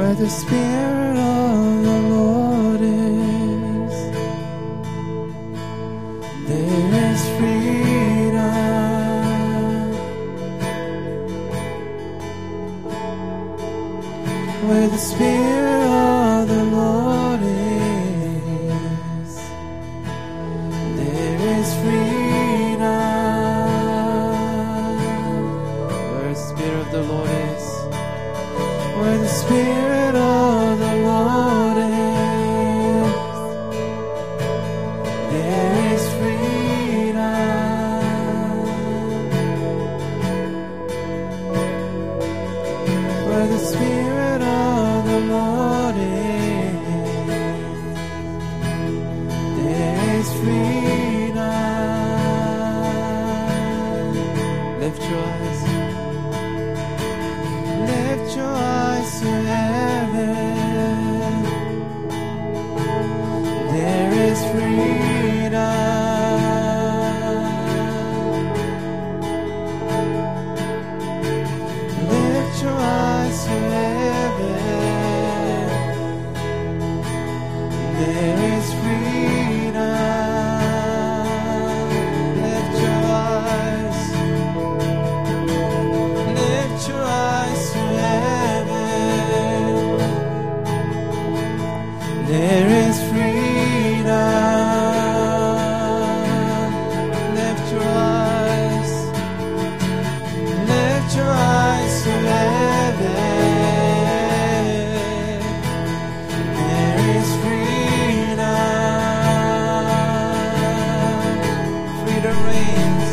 where the Spirit of the Lord is, there is freedom. Where the Spirit of the Lord is, there is freedom. Where the Spirit of the Lord is, where the Spirit of the Lord is, there is freedom. Where the Spirit of the Lord is, there is freedom. Lift your eyes. Lift your eyes to heaven. There is freedom. Lift your eyes to heaven. There is freedom. Lift your eyes. Lift your eyes to heaven. There is freedom. lift your eyes to heaven. There is freedom. Freedom reigns.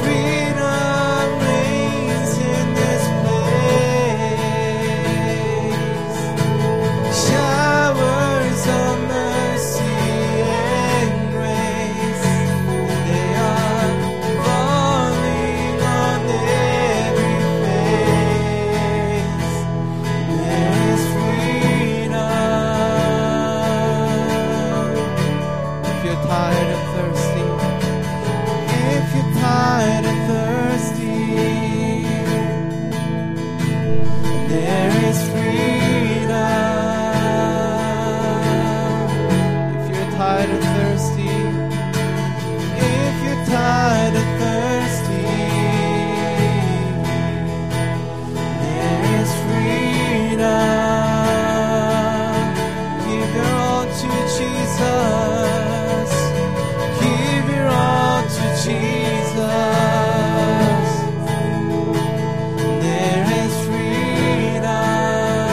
Freedom reigns in this place. Showers of mercy and grace, they are falling on every face. There is freedom. If you're tired and thirsty, if you're tired and thirsty, there is freedom. If you're tired and thirsty, if you're tired and thirsty, there is freedom. Give your all to Jesus. Give your all to Jesus. There is freedom.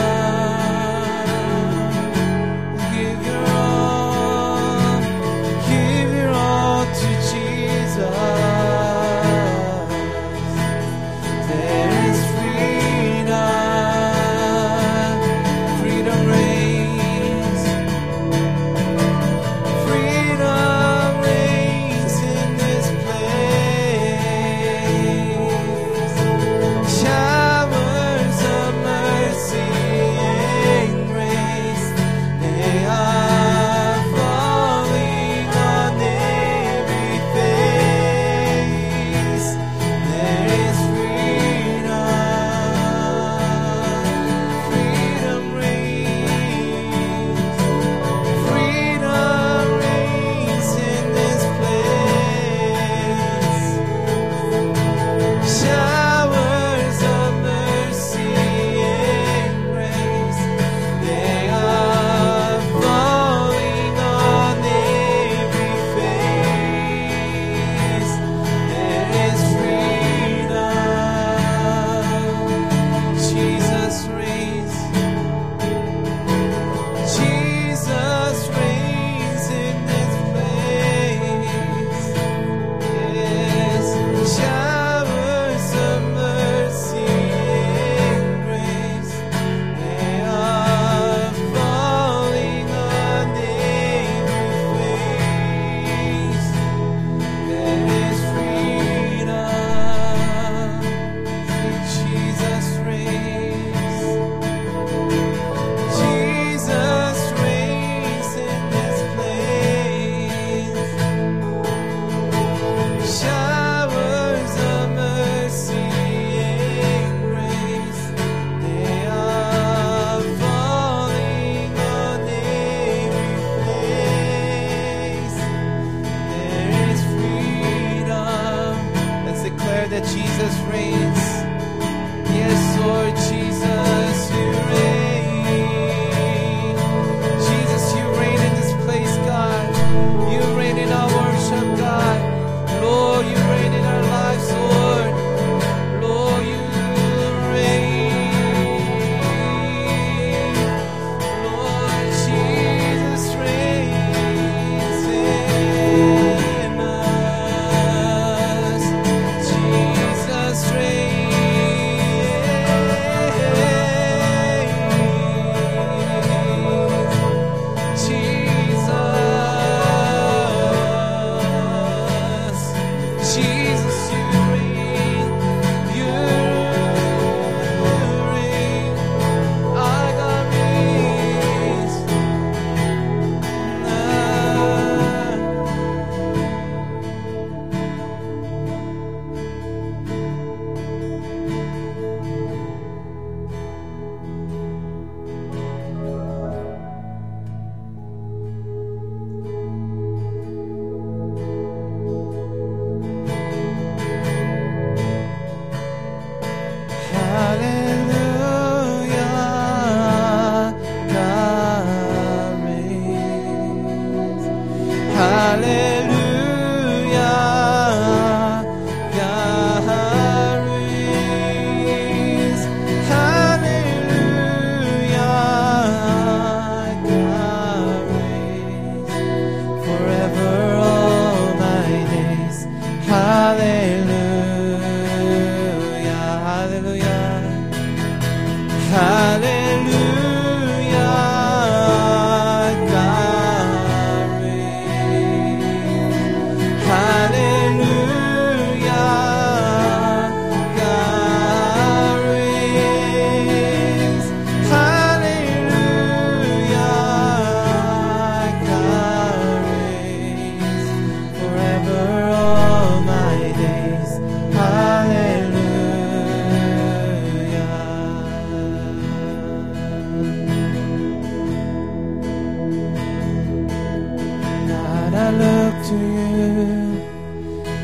you,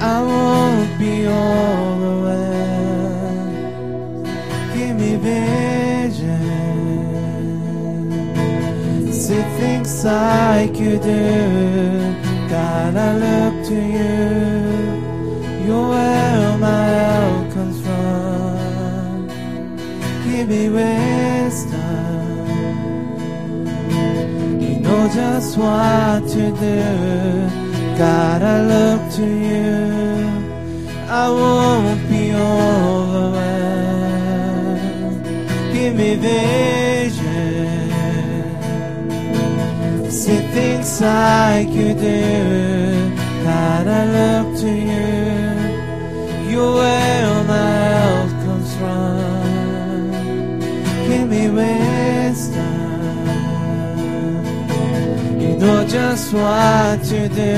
I won't be all alone. Give me vision, see things like you do. God, I look to you, you're where my help comes from. Give me wisdom, you know just what to do. God, I look to you, I won't be overwhelmed. Give me vision, see things like you do. God, I look to you, you're where my help comes from. Give me wisdom, know just what to do.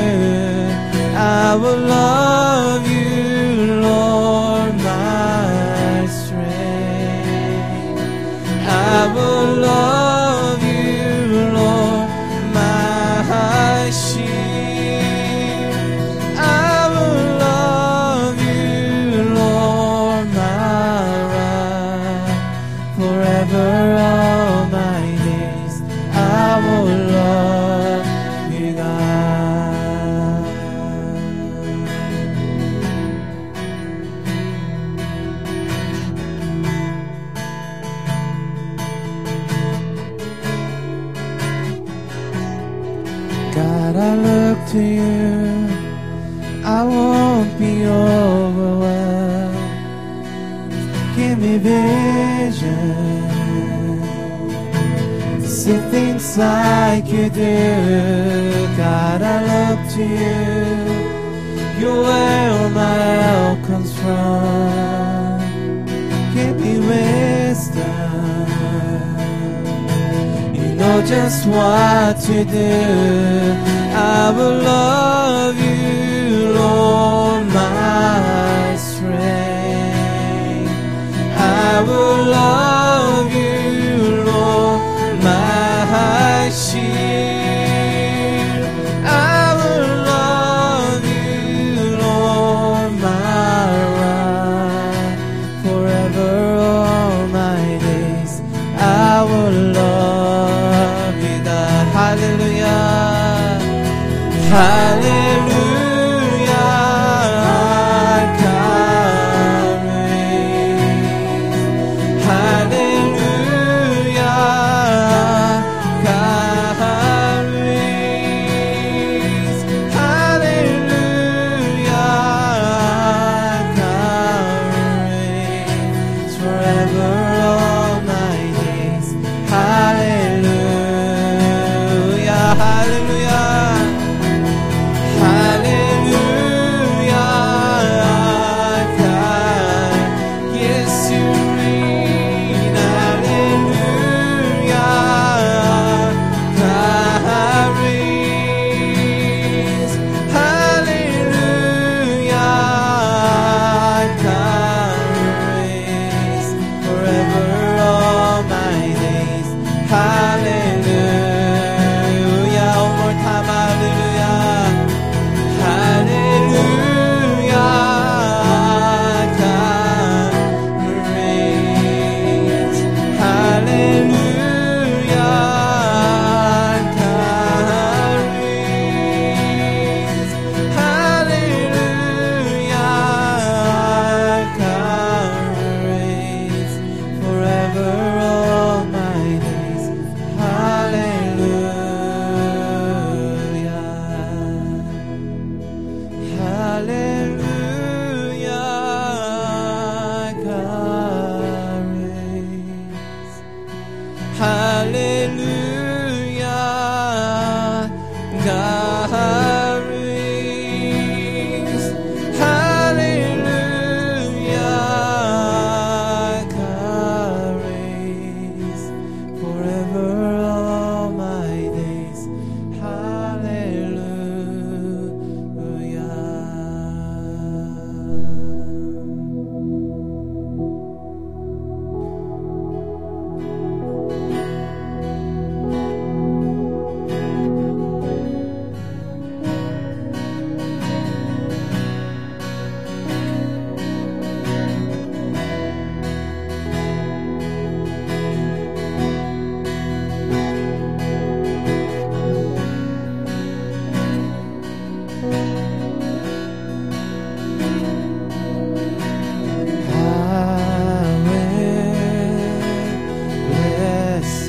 I will love you, Lord, my strength. I will love you, Lord, my shield. I will love you, Lord, my rock, forever all my days. I will love. I look to you, I won't be overwhelmed. Give me vision, see things like you do. God, I look to you, you're where all my help comes from. Give me wisdom, know just what to do. I will love you, Lord, my strength. I will love you, Lord, my shield. I will love you, Lord, my rock, forever all my days. I will love. Hallelujah, hallelujah, God reigns. Hallelujah, God reigns. Hallelujah, God reigns. Forever all my days. Hallelujah. Hallelujah.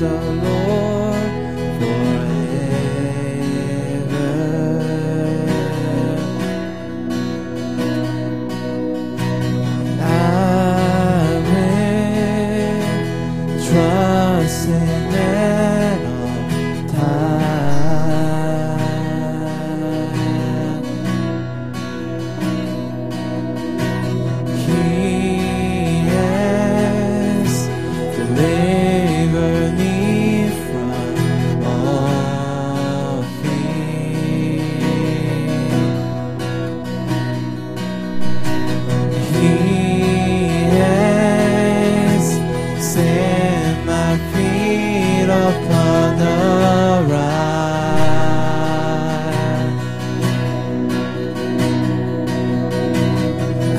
our Lord forever. I will trust in it all time. He has delivered me from all fear. He has set my feet upon the rock.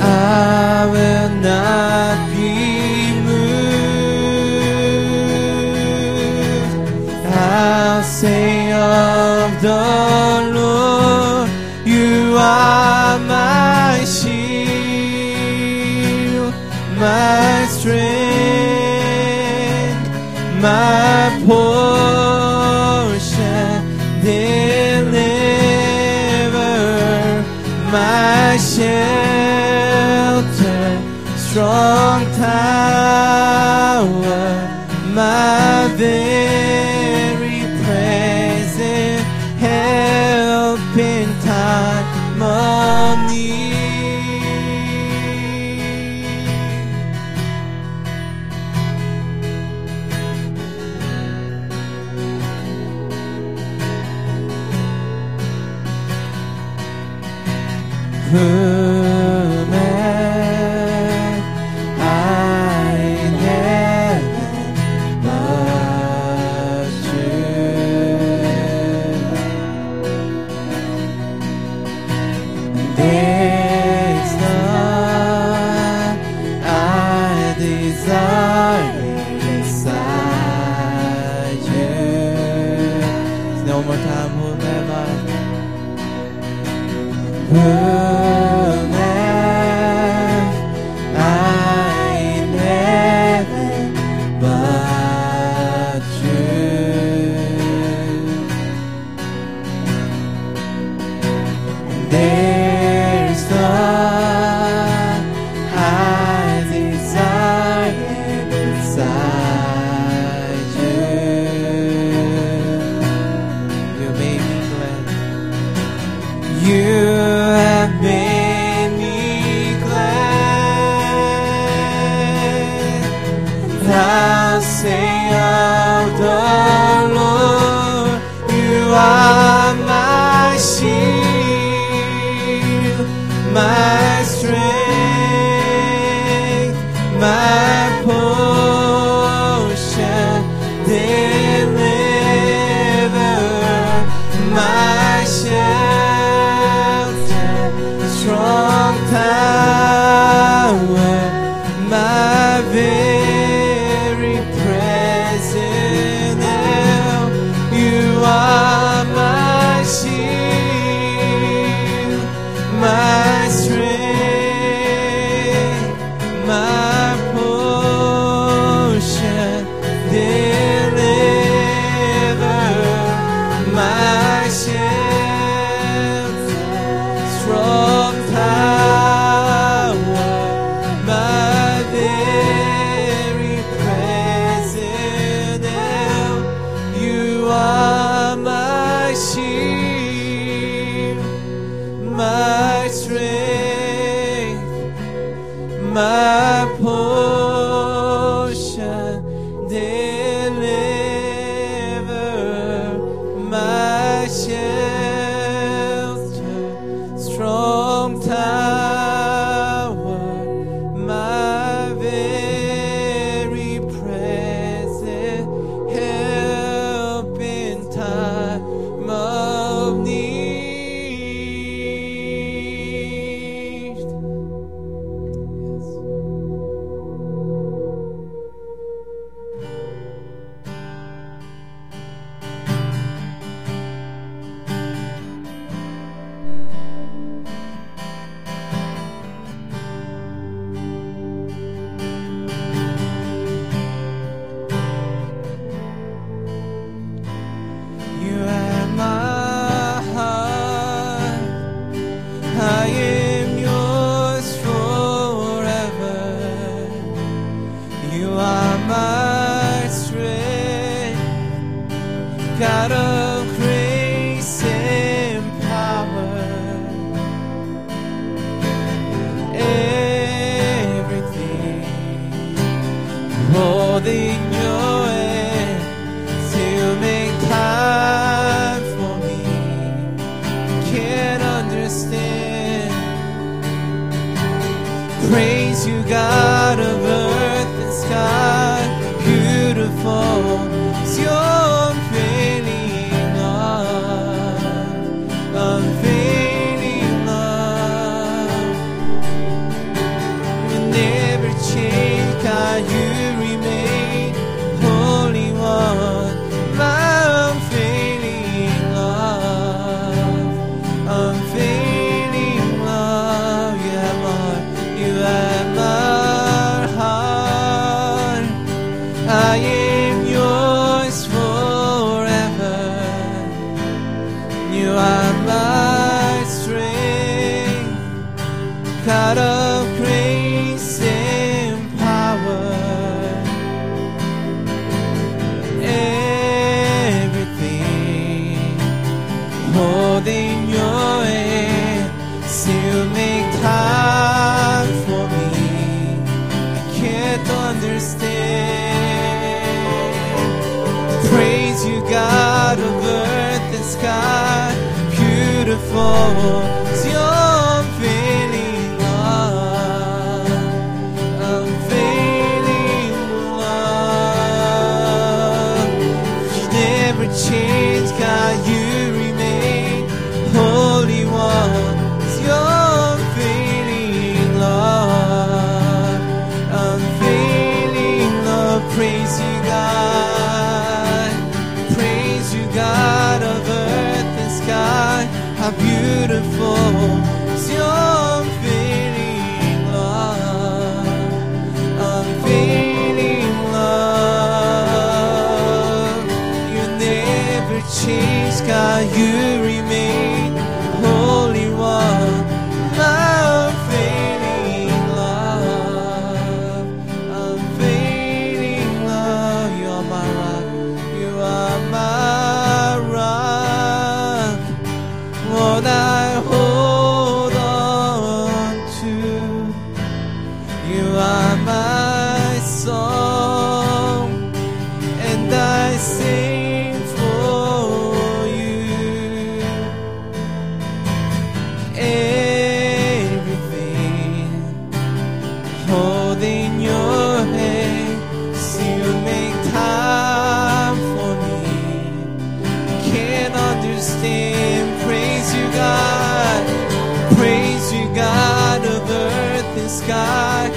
I will not be moved. I'll sing of the Lord. You are my shield, my strength, my portion, deliverer, my shelter, strong tower, my very present help in time of need. Whom have I in heaven but you? There's none I desire beside you. No more time, whom have I? There's none I desire beside you. You made me glad. You have made me glad. Thou sing of the Lord. You are my shield, my strength, my portion, deliverer, my shelter, strong tower, my very present help. You are my shield, my my portion, deliverer. God of grace and power, everything holding your hand to make time for me. Can't understand. Praise you, God of earth and sky. Beautiful is your God, beautiful is your unfailing love, unfailing love. You never change, God, you remain holy one. It's your unfailing love, unfailing love. Praise you, God. Praise you, God of earth. God, how beautiful is your unfailing love, unfailing love. You never change, God, you remain holy one. My unfailing love, unfailing love. You are my rock, you are my rock. What I hold on to, you are my song, and I sing for you. Everything holding your hand, see you make time for me. Can't understand. Praise you, God. Praise you, God of earth and sky.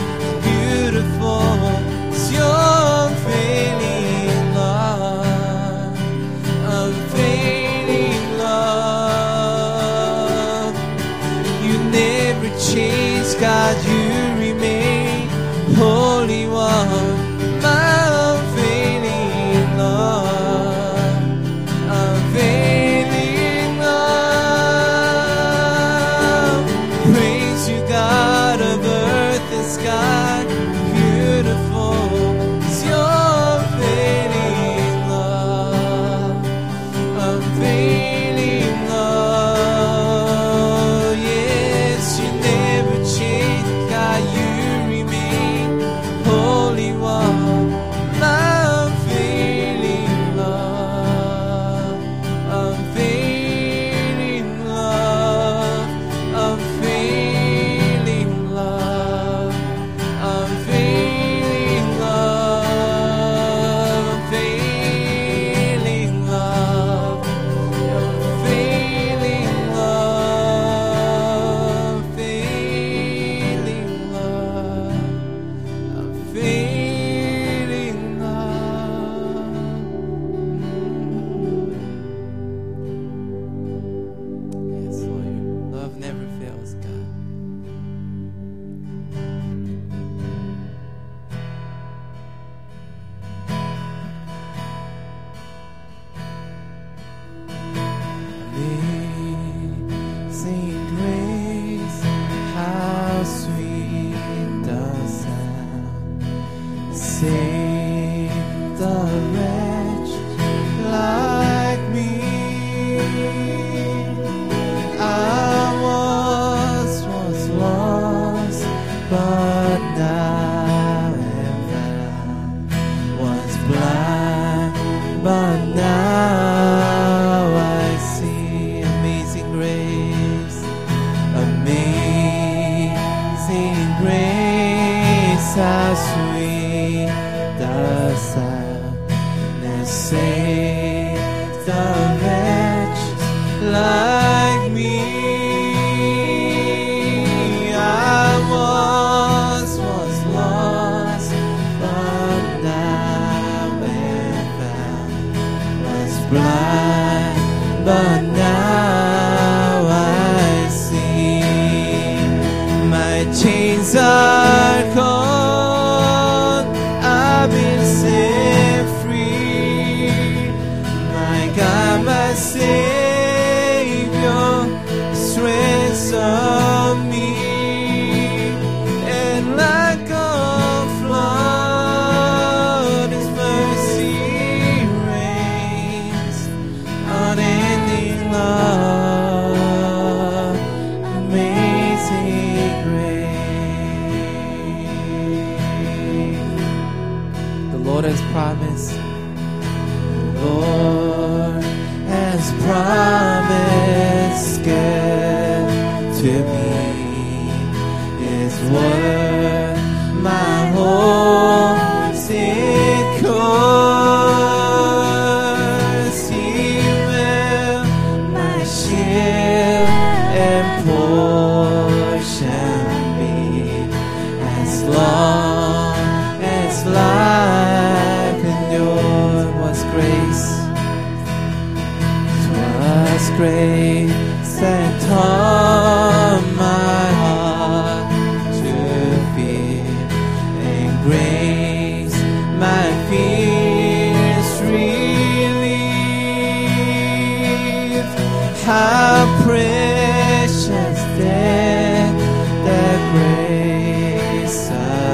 Beautiful is your unfailing love, unfailing love. You never change, God, you remain holy one. save the wretch like me. I once was lost, but now am found. Was blind, but now I see. My chains are gone. I've been set free. My God, my Savior, strengths of me. And like a flood, His mercy reigns. Unending love, amazing grace. The Lord has promised. The Lord has promised good to me. His word, my hope, it course. He will my shield and portion be as long as life. Grace that taught my heart to fear, and grace my fears relieved. How precious then that grace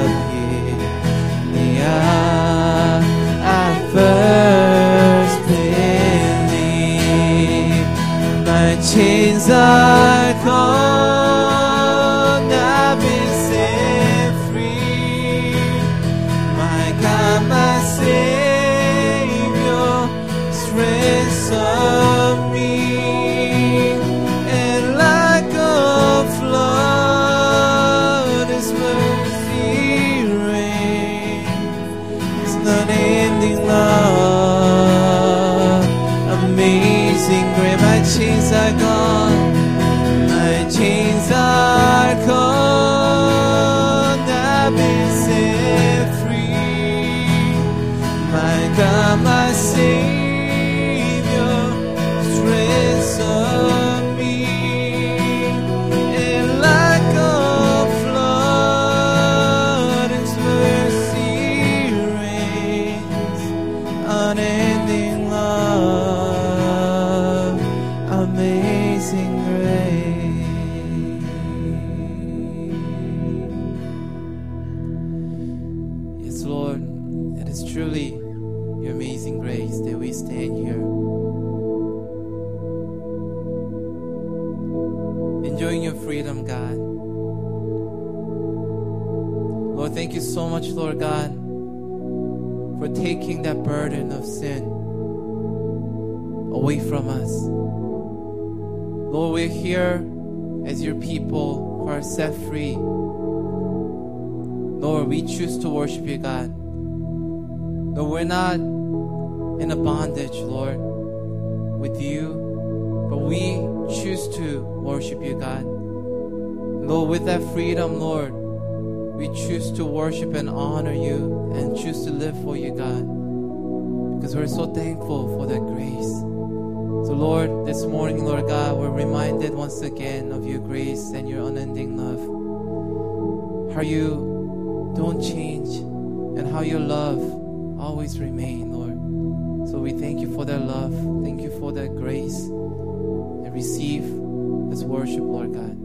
appeared in the hour I first believed. My chains are gone, I've been set free. My God, my Savior, strengths of me. And like a flood, His mercy reigns. His unending love, amazing grace. My chains are gone, my chains are gone, I've been set free. My God, my Savior, strengths of me. And like a flood, His mercy reigns, unending love. Amazing grace. Yes, Lord, it is truly your amazing grace that we stand here enjoying your freedom, God. Lord, thank you so much, Lord God, for taking that burden of sin away from us. Lord, we're here as your people who are set free. Lord, we choose to worship you, God. Lord, we're not in a bondage, Lord, with you, but we choose to worship you, God. Lord, with that freedom, Lord, we choose to worship and honor you and choose to live for you, God, because we're so thankful for that grace. So Lord, this morning, Lord God, we're reminded once again of your grace and your unending love. How you don't change and how your love always remains, Lord. So we thank you for that love. Thank you for that grace. And receive this worship, Lord God.